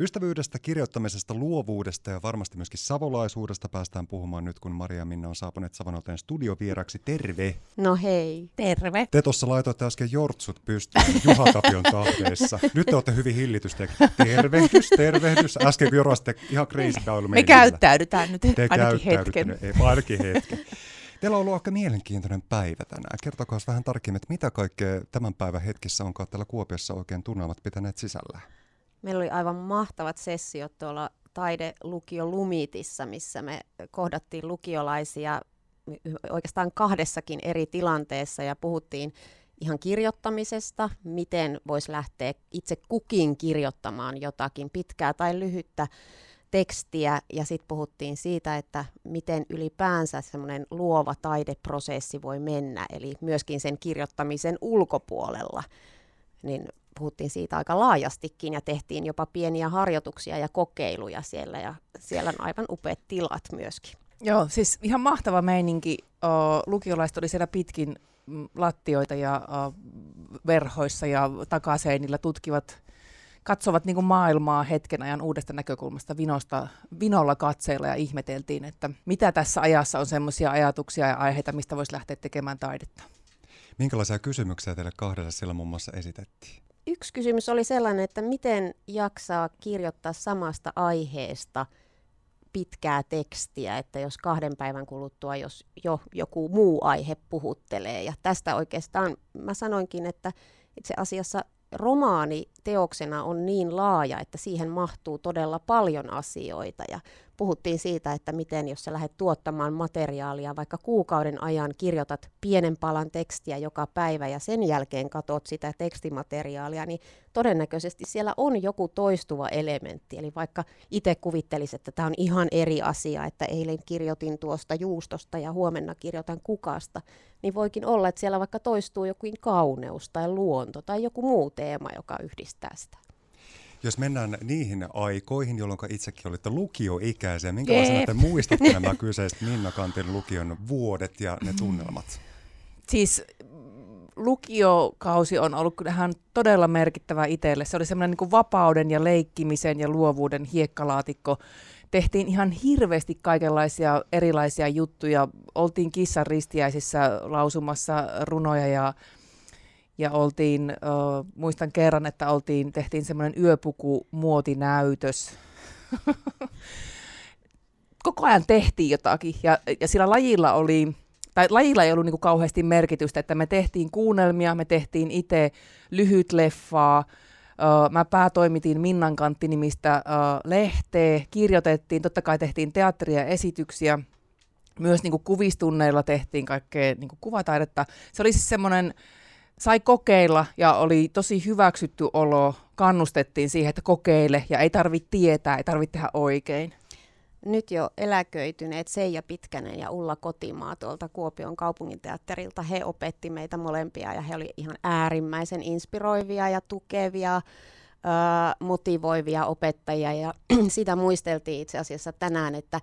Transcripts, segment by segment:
Ystävyydestä, kirjoittamisesta, luovuudesta ja varmasti myöskin savolaisuudesta päästään puhumaan nyt, kun Maria ja Minna on saapuneet Savonalteen studiovieraksi. Terve! No hei, terve! Te tuossa laitoitte äsken jortsut pystyyn Juha Tapion tahdeissa. Nyt te olette hyvin hillitystä. Tervehdys, tervehdys. Äsken jorasitte ihan kriisikaulu meillä. Me käyttäydytään nyt ainakin hetken. Ainakin hetken. Teillä on ollut aika mielenkiintoinen päivä tänään. Kertokaa vähän tarkemmin, että mitä kaikkea tämän päivän hetkessä onkaan täällä Kuopiossa oikein tunnelmat pitäneet sisällään? Meillä oli aivan mahtavat sessiot tuolla taidelukio Lumitissa, missä me kohdattiin lukiolaisia oikeastaan kahdessakin eri tilanteessa ja puhuttiin ihan kirjoittamisesta, miten voisi lähteä itse kukin kirjoittamaan jotakin pitkää tai lyhyttä tekstiä, ja sitten puhuttiin siitä, että miten ylipäänsä semmoinen luova taideprosessi voi mennä, eli myöskin sen kirjoittamisen ulkopuolella. Niin puhuttiin siitä aika laajastikin ja tehtiin jopa pieniä harjoituksia ja kokeiluja siellä, ja siellä on aivan upeat tilat myöskin. Joo, siis ihan mahtava meininki. Lukiolaiset oli siellä pitkin lattioita ja verhoissa ja takaseinillä tutkivat, katsovat niin kuin maailmaa hetken ajan uudesta näkökulmasta vinolla katseilla ja ihmeteltiin, että mitä tässä ajassa on semmoisia ajatuksia ja aiheita, mistä voisi lähteä tekemään taidetta. Minkälaisia kysymyksiä teille kahdelle siellä muun muassa esitettiin? Yksi kysymys oli sellainen, että miten jaksaa kirjoittaa samasta aiheesta pitkää tekstiä, että jos 2 päivän kuluttua, jos jo joku muu aihe puhuttelee. Ja tästä oikeastaan mä sanoinkin, että itse asiassa romaani teoksena on niin laaja, että siihen mahtuu todella paljon asioita, ja puhuttiin siitä, että miten jos sä lähdet tuottamaan materiaalia, vaikka kuukauden ajan kirjoitat pienen palan tekstiä joka päivä ja sen jälkeen katot sitä tekstimateriaalia, niin todennäköisesti siellä on joku toistuva elementti. Eli vaikka itse kuvittelisi, että tämä on ihan eri asia, että eilen kirjoitin tuosta juustosta ja huomenna kirjoitan kukasta, niin voikin olla, että siellä vaikka toistuu jokin kauneus tai luonto tai joku muu teema, joka yhdistää sitä. Jos mennään niihin aikoihin, jolloin itsekin olitte lukioikäisiä, minkälaisena te muistatte nämä kyseiset Minna Kantin lukion vuodet ja ne tunnelmat? Siis lukiokausi on ollut kyllähän todella merkittävä itselle. Se oli semmoinen niin kuin vapauden ja leikkimisen ja luovuuden hiekkalaatikko. Tehtiin ihan hirveästi kaikenlaisia erilaisia juttuja. Oltiin kissan ristiäisissä lausumassa runoja ja oltiin, muistan kerran, että tehtiin semmoinen yöpukumuotinäytös. Koko ajan tehtiin jotakin ja sillä lajilla oli, tai lajilla ei ollut niinku kauheasti merkitystä, että me tehtiin kuunnelmia, me tehtiin itse lyhytleffaa. Mä päätoimitin Minnan Kantti-nimistä lehteä, kirjoitettiin, totta kai tehtiin teatteria ja esityksiä. Myös niinku kuvistunneilla tehtiin kaikkea niinku kuvataidetta. Se oli siis semmoinen, sai kokeilla ja oli tosi hyväksytty olo, kannustettiin siihen, että kokeile ja ei tarvitse tietää, ei tarvitse tehdä oikein. Nyt jo eläköityneet Seija Pitkänen ja Ulla Kotimaa tuolta Kuopion kaupunginteatterilta, he opetti meitä molempia ja he olivat ihan äärimmäisen inspiroivia ja tukevia, motivoivia opettajia, ja sitä muisteltiin itse asiassa tänään, että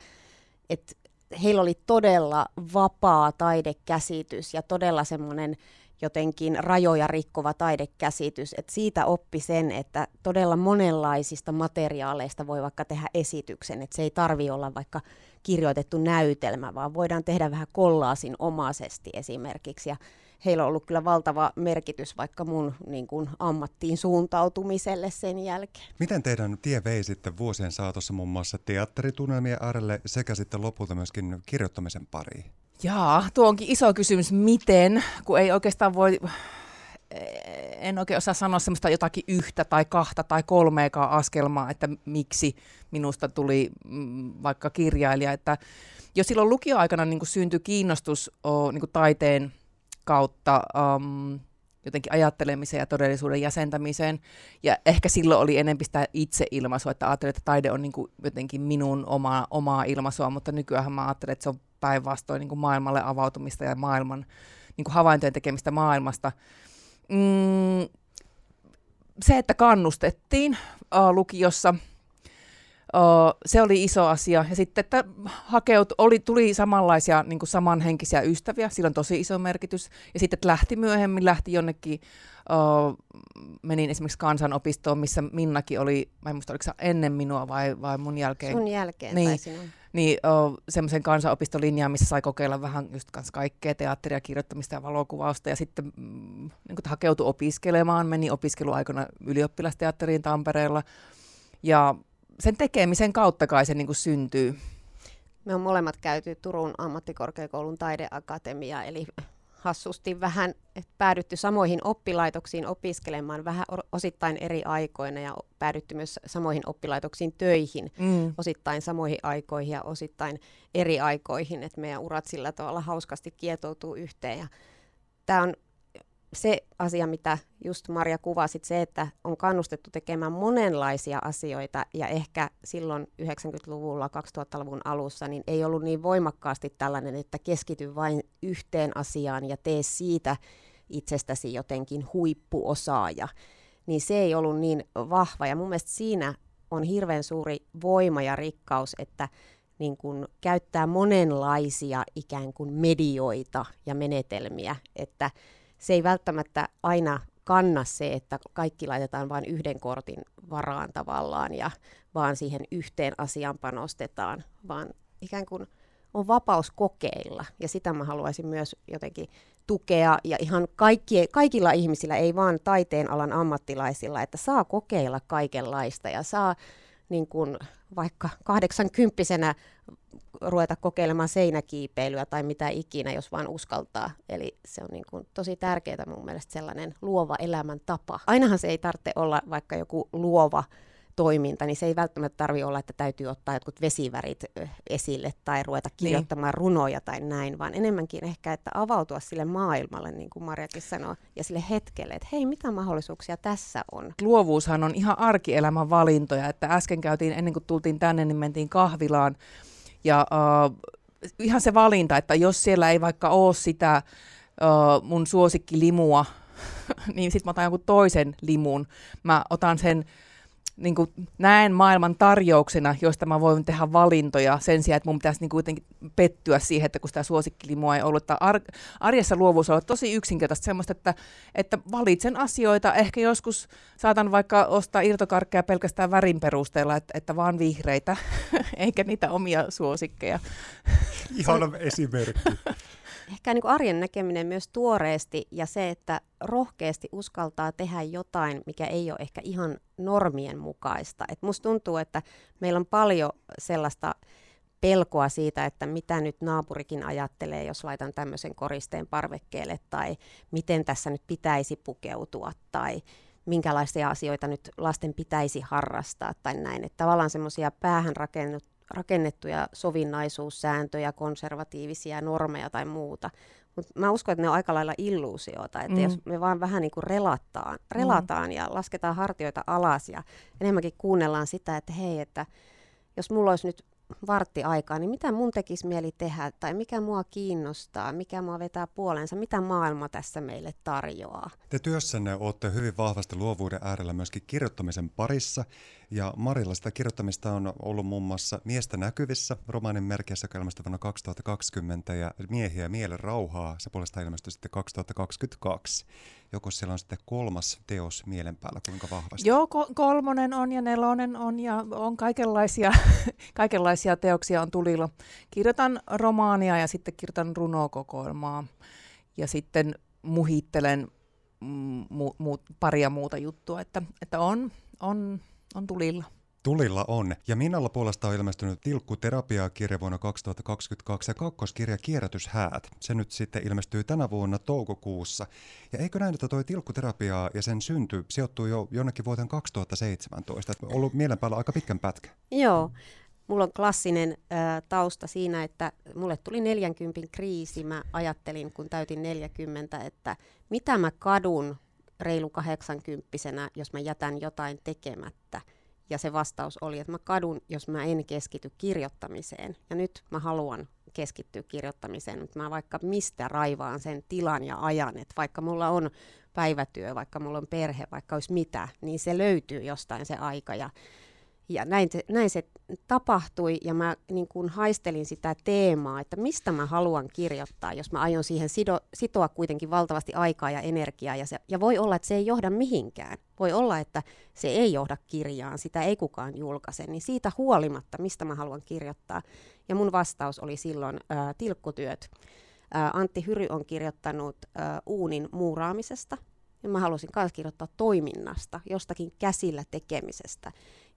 heillä oli todella vapaa taidekäsitys ja todella semmoinen jotenkin rajoja rikkova taidekäsitys, että siitä oppi sen, että todella monenlaisista materiaaleista voi vaikka tehdä esityksen, että se ei tarvitse olla vaikka kirjoitettu näytelmä, vaan voidaan tehdä vähän kollaasin omaisesti esimerkiksi, ja heillä on ollut kyllä valtava merkitys vaikka mun niin kuin ammattiin suuntautumiselle sen jälkeen. Miten teidän tie vei sitten vuosien saatossa muun muassa teatteritunnelmien äärelle sekä sitten lopulta myöskin kirjoittamisen pariin? Jaa, tuo onkin iso kysymys, miten, kun ei oikeastaan voi, en oikein osaa sanoa semmoista jotakin 1 tai 2 tai 3 askelmaa, että miksi minusta tuli vaikka kirjailija. Että jos silloin lukioaikana niin kuin syntyi kiinnostus niin kuin taiteen kautta jotenkin ajattelemiseen ja todellisuuden jäsentämiseen, ja ehkä silloin oli enemmän sitä itseilmaisua, että ajattelin, että taide on niin kuin jotenkin minun omaa ilmaisua, mutta nykyään mä ajattelen, että se on päinvastoin niin kuin maailmalle avautumista ja maailman niin kuin havaintojen tekemistä maailmasta. Se, että kannustettiin lukiossa, se oli iso asia. Ja sitten, että tuli samanlaisia niin kuin samanhenkisiä ystäviä, sillä on tosi iso merkitys. Ja sitten, että lähti jonnekin menin esimerkiksi kansanopistoon, missä Minnakin oli, mä en muista oliko se ennen minua vai mun jälkeen. Sun jälkeen niin, tai sinun. Niin, semmoisen kansanopistolinjaan, missä sai kokeilla vähän just kaikkea teatteria, kirjoittamista ja valokuvausta. Ja sitten niin hakeutui opiskelemaan, meni opiskeluaikana ylioppilasteatteriin Tampereella. Ja sen tekemisen kautta kai se niin syntyy. Me on molemmat käyty Turun ammattikorkeakoulun taideakatemia, eli hassusti vähän päädytty samoihin oppilaitoksiin opiskelemaan vähän osittain eri aikoina ja päädytty myös samoihin oppilaitoksiin töihin, osittain samoihin aikoihin ja osittain eri aikoihin, että meidän urat sillä tavalla hauskasti kietoutuu yhteen. Ja tämä on se asia, mitä just Marja kuvasit, se, että on kannustettu tekemään monenlaisia asioita ja ehkä silloin 90-luvulla, 2000-luvun alussa niin ei ollut niin voimakkaasti tällainen, että keskity vain yhteen asiaan ja tee siitä itsestäsi jotenkin huippuosaaja. Niin se ei ollut niin vahva ja mun mielestä siinä on hirveän suuri voima ja rikkaus, että niin kun käyttää monenlaisia ikään kuin medioita ja menetelmiä, että se ei välttämättä aina kanna se, että kaikki laitetaan vain yhden kortin varaan tavallaan ja vaan siihen yhteen asiaan panostetaan, vaan ikään kuin on vapaus kokeilla. Ja sitä mä haluaisin myös jotenkin tukea ja ihan kaikilla ihmisillä, ei vaan taiteen alan ammattilaisilla, että saa kokeilla kaikenlaista ja saa niin kuin vaikka 80-vuotiaana ruveta kokeilemaan seinäkiipeilyä tai mitä ikinä, jos vaan uskaltaa. Eli se on niin kuin tosi tärkeää mun mielestä sellainen luova elämäntapa. Ainahan se ei tarvitse olla vaikka joku luova toiminta, niin se ei välttämättä tarvitse olla, että täytyy ottaa jotkut vesivärit esille tai ruveta kirjoittamaan runoja tai näin, vaan enemmänkin ehkä, että avautua sille maailmalle, niin kuin Marjakin sanoi, ja sille hetkelle, että hei, mitä mahdollisuuksia tässä on. Luovuushan on ihan arkielämän valintoja, että äsken käytiin, ennen kuin tultiin tänne, niin mentiin kahvilaan, ja ihan se valinta, että jos siellä ei vaikka ole sitä mun suosikkilimua, niin sit mä otan jonkun toisen limun. Mä otan sen, niin kuin näen maailman tarjouksena, josta mä voin tehdä valintoja sen sijaan, että mun pitäisi niin kuitenkin pettyä siihen, että kun sitä suosikkilimua ei ollut. Arjessa luovuus on ollut tosi yksinkertaista semmoista, että valitsen asioita. Ehkä joskus saatan vaikka ostaa irtokarkkeja pelkästään värin perusteella, että vaan vihreitä, eikä niitä omia suosikkeja. Ihana esimerkki. Ehkä niin kuin arjen näkeminen myös tuoreesti ja se, että rohkeasti uskaltaa tehdä jotain, mikä ei ole ehkä ihan normien mukaista. Et musta tuntuu, että meillä on paljon sellaista pelkoa siitä, että mitä nyt naapurikin ajattelee, jos laitan tämmöisen koristeen parvekkeelle, tai miten tässä nyt pitäisi pukeutua, tai minkälaisia asioita nyt lasten pitäisi harrastaa, tai näin. Et tavallaan semmoisia päähän rakennettuja sovinnaisuussääntöjä, konservatiivisia normeja tai muuta. Mutta mä uskon, että ne on aika lailla illuusioita, että jos me vaan vähän niin kuin relataan ja lasketaan hartioita alas ja enemmänkin kuunnellaan sitä, että hei, että jos mulla olisi nyt varttiaikaa, niin mitä mun tekisi mieli tehdä tai mikä mua kiinnostaa, mikä mua vetää puoleensa, mitä maailma tässä meille tarjoaa. Te työssänne olette hyvin vahvasti luovuuden äärellä myöskin kirjoittamisen parissa ja Marilla sitä kirjoittamista on ollut muun muassa Miestä näkyvissä, romaanin merkeissä, joka ilmestyi vuonna 2020 ja Miehiä mielen rauhaa, se puolestaan ilmestyi sitten 2022. Joko siellä on sitten kolmas teos mielen päällä, kuinka vahvasti? Joo, kolmonen on ja nelonen on ja on kaikenlaisia teoksia on tulilla. Kirjoitan romaania ja sitten kirjoitan runokokoelmaa ja sitten muhittelen paria muuta juttua, että on tulilla. Tulilla on. Ja Minnalla puolestaan on ilmestynyt Tilkkuterapiaa-kirja vuonna 2022 ja kakkoskirja Kierrätyshäät. Se nyt sitten ilmestyy tänä vuonna toukokuussa. Ja eikö näin, että toi Tilkkuterapiaa ja sen synty sijoittuu jo jonnekin vuoteen 2017? On ollut mielen päällä aika pitkän pätkä. Joo. Mulla on klassinen tausta siinä, että mulle tuli 40 kriisi. Mä ajattelin, kun täytin 40, että mitä mä kadun reilu 80-vuotiaana, jos mä jätän jotain tekemättä. Ja se vastaus oli, että mä kadun, jos mä en keskity kirjoittamiseen. Ja nyt mä haluan keskittyä kirjoittamiseen, mutta mä vaikka mistä raivaan sen tilan ja ajan. Että vaikka mulla on päivätyö, vaikka mulla on perhe, vaikka olisi mitä, niin se löytyy jostain se aika. Ja näin se tapahtui, ja mä niin kuin haistelin sitä teemaa, että mistä mä haluan kirjoittaa, jos mä aion siihen sitoa kuitenkin valtavasti aikaa ja energiaa. Ja voi olla, että se ei johda mihinkään. Voi olla, että se ei johda kirjaan, sitä ei kukaan julkaise. Niin siitä huolimatta, mistä mä haluan kirjoittaa. Ja mun vastaus oli silloin tilkkutyöt. Antti Hyry on kirjoittanut uunin muuraamisesta. Ja mä halusin myös kirjoittaa toiminnasta, jostakin käsillä tekemisestä.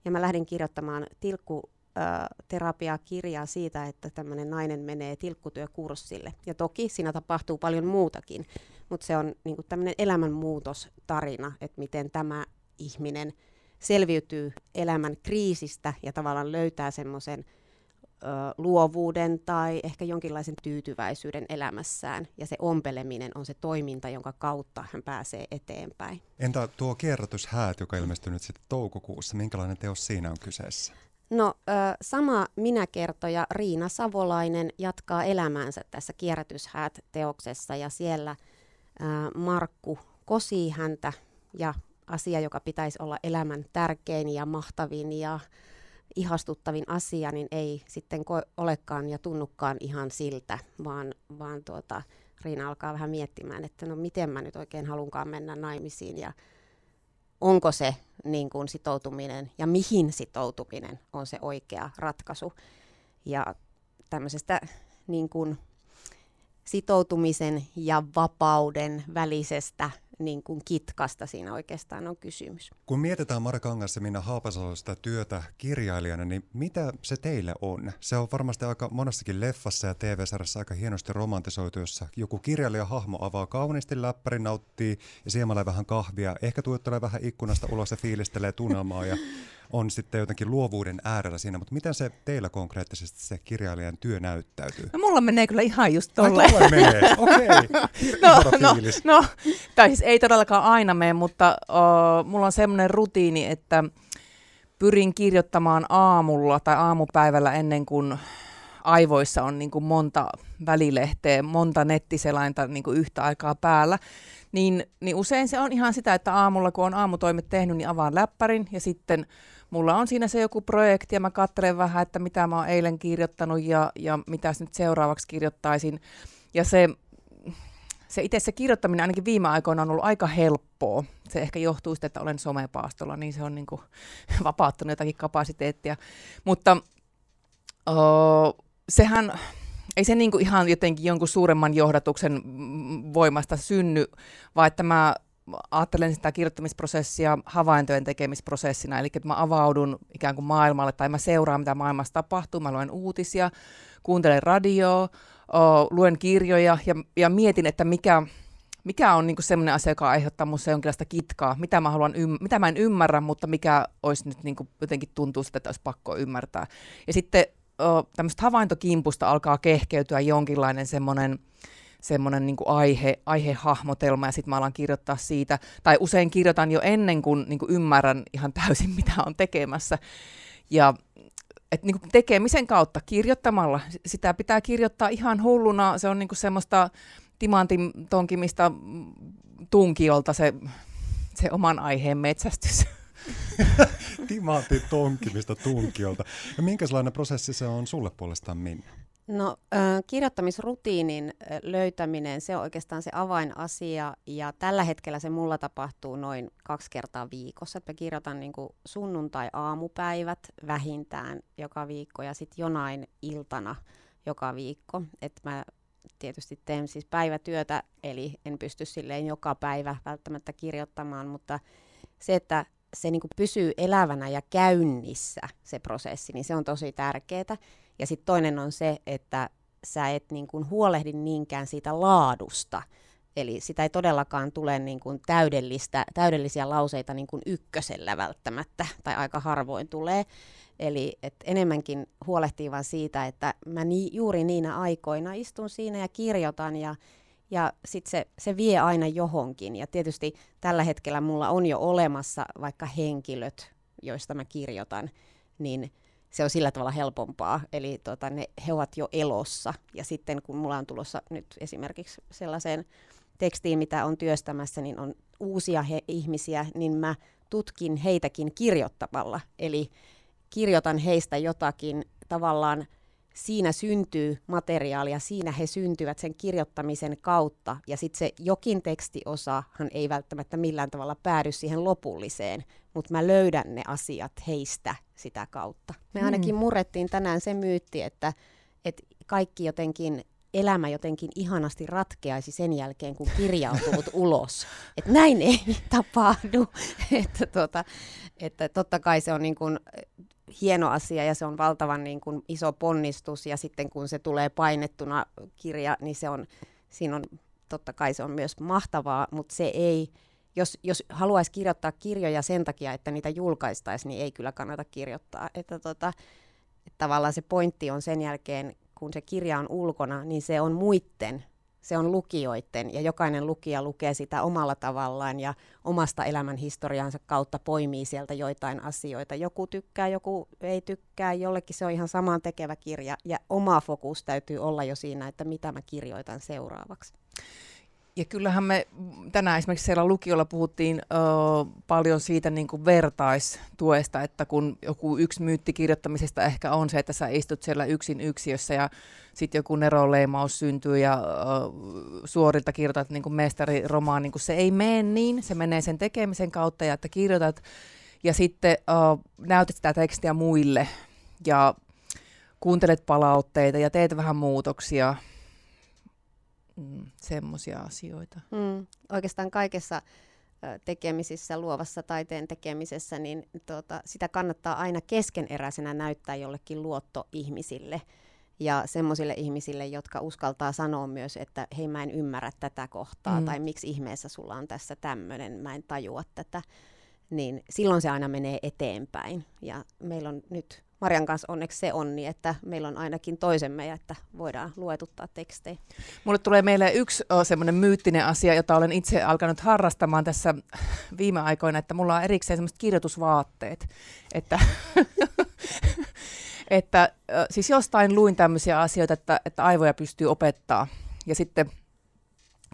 Ja mä lähdin kirjoittamaan tilkkuterapiakirjaa siitä, että tämmöinen nainen menee tilkkutyökurssille. Ja toki siinä tapahtuu paljon muutakin, mutta se on niin kuin tämmöinen elämänmuutostarina, että miten tämä ihminen selviytyy elämän kriisistä ja tavallaan löytää semmoisen luovuuden tai ehkä jonkinlaisen tyytyväisyyden elämässään. Ja se ompeleminen on se toiminta, jonka kautta hän pääsee eteenpäin. Entä tuo Kierrätyshäät, joka ilmestyi nyt sitten toukokuussa, minkälainen teos siinä on kyseessä? No sama minäkertoja Riina Savolainen jatkaa elämäänsä tässä Kierrätyshäät-teoksessa ja siellä Markku kosii häntä ja asia, joka pitäisi olla elämän tärkein ja mahtavin ja ihastuttavin asia, niin ei sitten olekaan ja tunnukaan ihan siltä, vaan Riina alkaa vähän miettimään, että no miten mä nyt oikein halunkaan mennä naimisiin ja onko se niin kuin sitoutuminen ja mihin sitoutuminen on se oikea ratkaisu. Ja tämmöisestä niin kuin sitoutumisen ja vapauden välisestä niin kuin kitkasta siinä oikeastaan on kysymys. Kun mietitään Marja Kangas ja Minna Haapasalo sitä työtä kirjailijana, niin mitä se teillä on? Se on varmasti aika monessakin leffassa ja TV-sarjassa aika hienosti romantisoitu, jossa joku kirjailijahahmo avaa kauniisti läppärin, nauttii ja siemälee vähän kahvia, ehkä tuijottelee vähän ikkunasta ulos ja fiilistelee tunnelmaa ja on sitten jotenkin luovuuden äärellä siinä, mutta miten se teillä konkreettisesti se kirjailijan työ näyttäytyy? No mulla menee kyllä ihan just tolleen. Ai menee, okei. No, tai siis ei todellakaan aina mene, mutta mulla on semmoinen rutiini, että pyrin kirjoittamaan aamulla tai aamupäivällä ennen kuin aivoissa on niin kuin monta välilehteä, monta nettiselainta niin kuin yhtä aikaa päällä. Niin usein se on ihan sitä, että aamulla kun on aamutoimet tehnyt, niin avaan läppärin ja sitten mulla on siinä se joku projekti ja mä katselen vähän, että mitä mä oon eilen kirjoittanut ja mitä nyt seuraavaksi kirjoittaisin. Ja se itse se kirjoittaminen ainakin viime aikoina on ollut aika helppoa. Se ehkä johtuu siitä, että olen somepaastolla, niin se on niin kuin vapauttanut jotakin kapasiteettia. Mutta sehän ei se niin kuin ihan jotenkin jonkun suuremman johdatuksen voimasta synny, vaan että mä ajattelen sitä kirjoittamisprosessia havaintojen tekemisprosessina, eli että mä avaudun ikään kuin maailmalle tai mä seuraan, mitä maailmassa tapahtuu, mä luen uutisia, kuuntelen radioa, luen kirjoja ja mietin, että mikä on niin kuin sellainen asia, joka aiheuttaa minussa jonkinlaista kitkaa, mitä mä haluan mitä mä en ymmärrä, mutta mikä olisi nyt niin kuin jotenkin tuntuu sitä, että olisi pakko ymmärtää. Ja sitten tämmöistä havaintokimpusta alkaa kehkeytyä jonkinlainen semmoinen niin kuin aihehahmotelma, ja sitten mä alan kirjoittaa siitä, tai usein kirjoitan jo ennen kuin, ymmärrän ihan täysin, mitä on tekemässä. Ja et, niin kuin tekemisen kautta, kirjoittamalla, sitä pitää kirjoittaa ihan hulluna, se on niin kuin semmoista timantin tonkimista tunkiolta se oman aiheen metsästys. Timantin tonkimista tunkiolta. Ja minkälainen prosessi se on sulle puolestaan, Minna? No kirjoittamisrutiinin löytäminen, se on oikeastaan se avainasia ja tällä hetkellä se mulla tapahtuu noin 2 kertaa viikossa. Että kirjoitan niin kuin sunnuntai-aamupäivät vähintään joka viikko ja sitten jonain iltana joka viikko. Että mä tietysti teen siis päivätyötä, eli en pysty silleen joka päivä välttämättä kirjoittamaan, mutta se, että se niin kuin pysyy elävänä ja käynnissä se prosessi, niin se on tosi tärkeää. Ja sitten toinen on se, että sä et niin kuin huolehdi niinkään siitä laadusta. Eli sitä ei todellakaan tule niin kuin täydellisiä lauseita niin kuin ykkösellä välttämättä, tai aika harvoin tulee. Eli et enemmänkin huolehtii vaan siitä, että mä juuri niinä aikoina istun siinä ja kirjoitan ja sitten se vie aina johonkin. Ja tietysti tällä hetkellä mulla on jo olemassa vaikka henkilöt, joista mä kirjoitan, niin se on sillä tavalla helpompaa. Eli he ovat jo elossa. Ja sitten kun mulla on tulossa nyt esimerkiksi sellaiseen tekstiin, mitä on työstämässä, niin on uusia ihmisiä, niin mä tutkin heitäkin kirjoittamalla. Eli kirjoitan heistä jotakin, tavallaan siinä syntyy materiaalia, siinä he syntyvät sen kirjoittamisen kautta, ja sitten se jokin tekstiosahan ei välttämättä millään tavalla päädy siihen lopulliseen, mutta mä löydän ne asiat heistä sitä kautta. Me ainakin murrettiin tänään se myytti, että kaikki jotenkin, elämä jotenkin ihanasti ratkeaisi sen jälkeen, kun kirjautunut ulos. Että näin ei tapahdu. Että totta kai se on niin kuin hieno asia ja se on valtavan niin kuin iso ponnistus. Ja sitten kun se tulee painettuna kirja, niin totta kai se on myös mahtavaa, mutta se ei... Jos haluaisi kirjoittaa kirjoja sen takia, että niitä julkaistaisiin, niin ei kyllä kannata kirjoittaa. Että tavallaan se pointti on sen jälkeen, kun se kirja on ulkona, niin se on muitten, se on lukijoiden, ja jokainen lukija lukee sitä omalla tavallaan ja omasta elämän historiaansa kautta poimii sieltä joitain asioita. Joku tykkää, joku ei tykkää, jollekin se on ihan samaan tekevä kirja, ja oma fokus täytyy olla jo siinä, että mitä mä kirjoitan seuraavaksi. Ja kyllähän me tänään esimerkiksi siellä lukiolla puhuttiin paljon siitä niin kuin vertaistuesta, että kun joku yksi myytti kirjoittamisesta ehkä on se, että sä istut siellä yksin yksiössä ja sitten joku neronleimaus syntyy ja suorilta kirjoitat niin kuin mestariromaan, niin kuin se ei mene niin, se menee sen tekemisen kautta ja että kirjoitat ja sitten näytät sitä tekstiä muille ja kuuntelet palautteita ja teet vähän muutoksia. Semmoisia asioita. Oikeastaan kaikessa tekemisissä, luovassa taiteen tekemisessä, niin sitä kannattaa aina keskeneräisenä näyttää jollekin luottoihmisille ja semmoisille ihmisille, jotka uskaltaa sanoa myös, että hei, mä en ymmärrä tätä kohtaa tai miksi ihmeessä sulla on tässä tämmöinen, mä en tajua tätä, niin silloin se aina menee eteenpäin. Ja meillä on nyt Marjan kanssa onneksi se on niin, että meillä on ainakin toisemme ja että voidaan luetuttaa tekstejä. Mulle tulee mieleen yksi semmoinen myyttinen asia, jota olen itse alkanut harrastamaan tässä viime aikoina, että mulla on erikseen semmoiset kirjoitusvaatteet. Että siis jostain luin tämmöisiä asioita, että aivoja pystyy opettaa. Ja sitten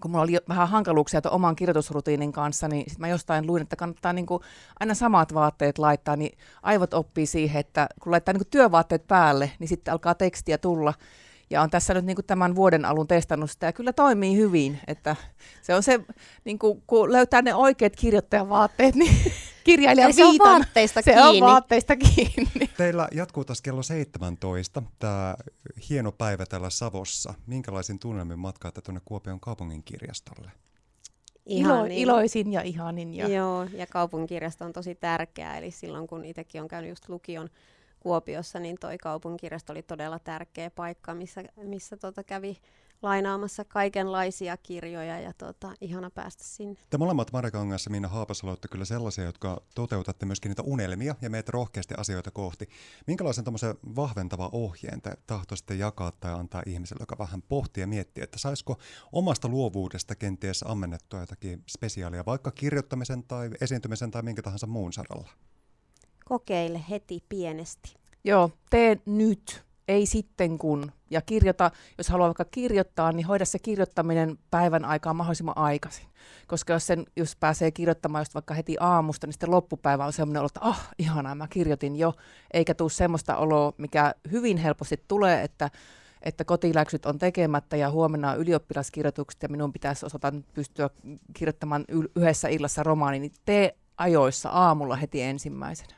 kun mulla oli vähän hankaluuksia tuon oman kirjoitusrutiinin kanssa, niin sit mä jostain luin, että kannattaa niinku aina samat vaatteet laittaa, niin aivot oppii siihen, että kun laittaa niinku työvaatteet päälle, niin sitten alkaa tekstiä tulla. Ja on tässä nyt niinku tämän vuoden alun testannut sitä, ja kyllä toimii hyvin. Että se on se, niinku, kun löytää ne oikeat kirjoittajan vaatteet, niin kirjailijan viitan. Se on vaatteista kiinni. Teillä jatkuu taas kello 17, tämä hieno päivä täällä Savossa. Minkälaisin tunnelmin matkaatte tuonne Kuopion kaupunginkirjastolle? Iloisin ja ihanin. Joo, ja kaupunginkirjasto on tosi tärkeää. Eli silloin, kun itsekin on käynyt just lukion Kuopiossa, niin toi kaupunginkirjasto oli todella tärkeä paikka, missä kävi lainaamassa kaikenlaisia kirjoja ja ihana päästä sinne. Te molemmat Marja Kangas ja Minna Haapasalo olette kyllä sellaisia, jotka toteutatte myöskin niitä unelmia ja meet rohkeasti asioita kohti. Minkälaisen tommoisen vahventava ohjeen te tahtoisitte jakaa tai antaa ihmiselle, joka vähän pohtii ja miettii, että saisiko omasta luovuudesta kenties ammennettua jotakin spesiaalia, vaikka kirjoittamisen tai esiintymisen tai minkä tahansa muun saralla? Kokeile heti pienesti. Joo, tee nyt. Ei sitten kun. Ja kirjoita, jos haluaa vaikka kirjoittaa, niin hoida se kirjoittaminen päivän aikaa mahdollisimman aikaisin. Koska jos pääsee kirjoittamaan just vaikka heti aamusta, niin sitten loppupäivä on sellainen olo, että ihanaa, mä kirjoitin jo. Eikä tule semmoista oloa, mikä hyvin helposti tulee, että kotiläksyt on tekemättä ja huomenna on ylioppilaskirjoitukset ja minun pitäisi osata pystyä kirjoittamaan yhdessä illassa romaani. Niin tee ajoissa aamulla heti ensimmäisenä.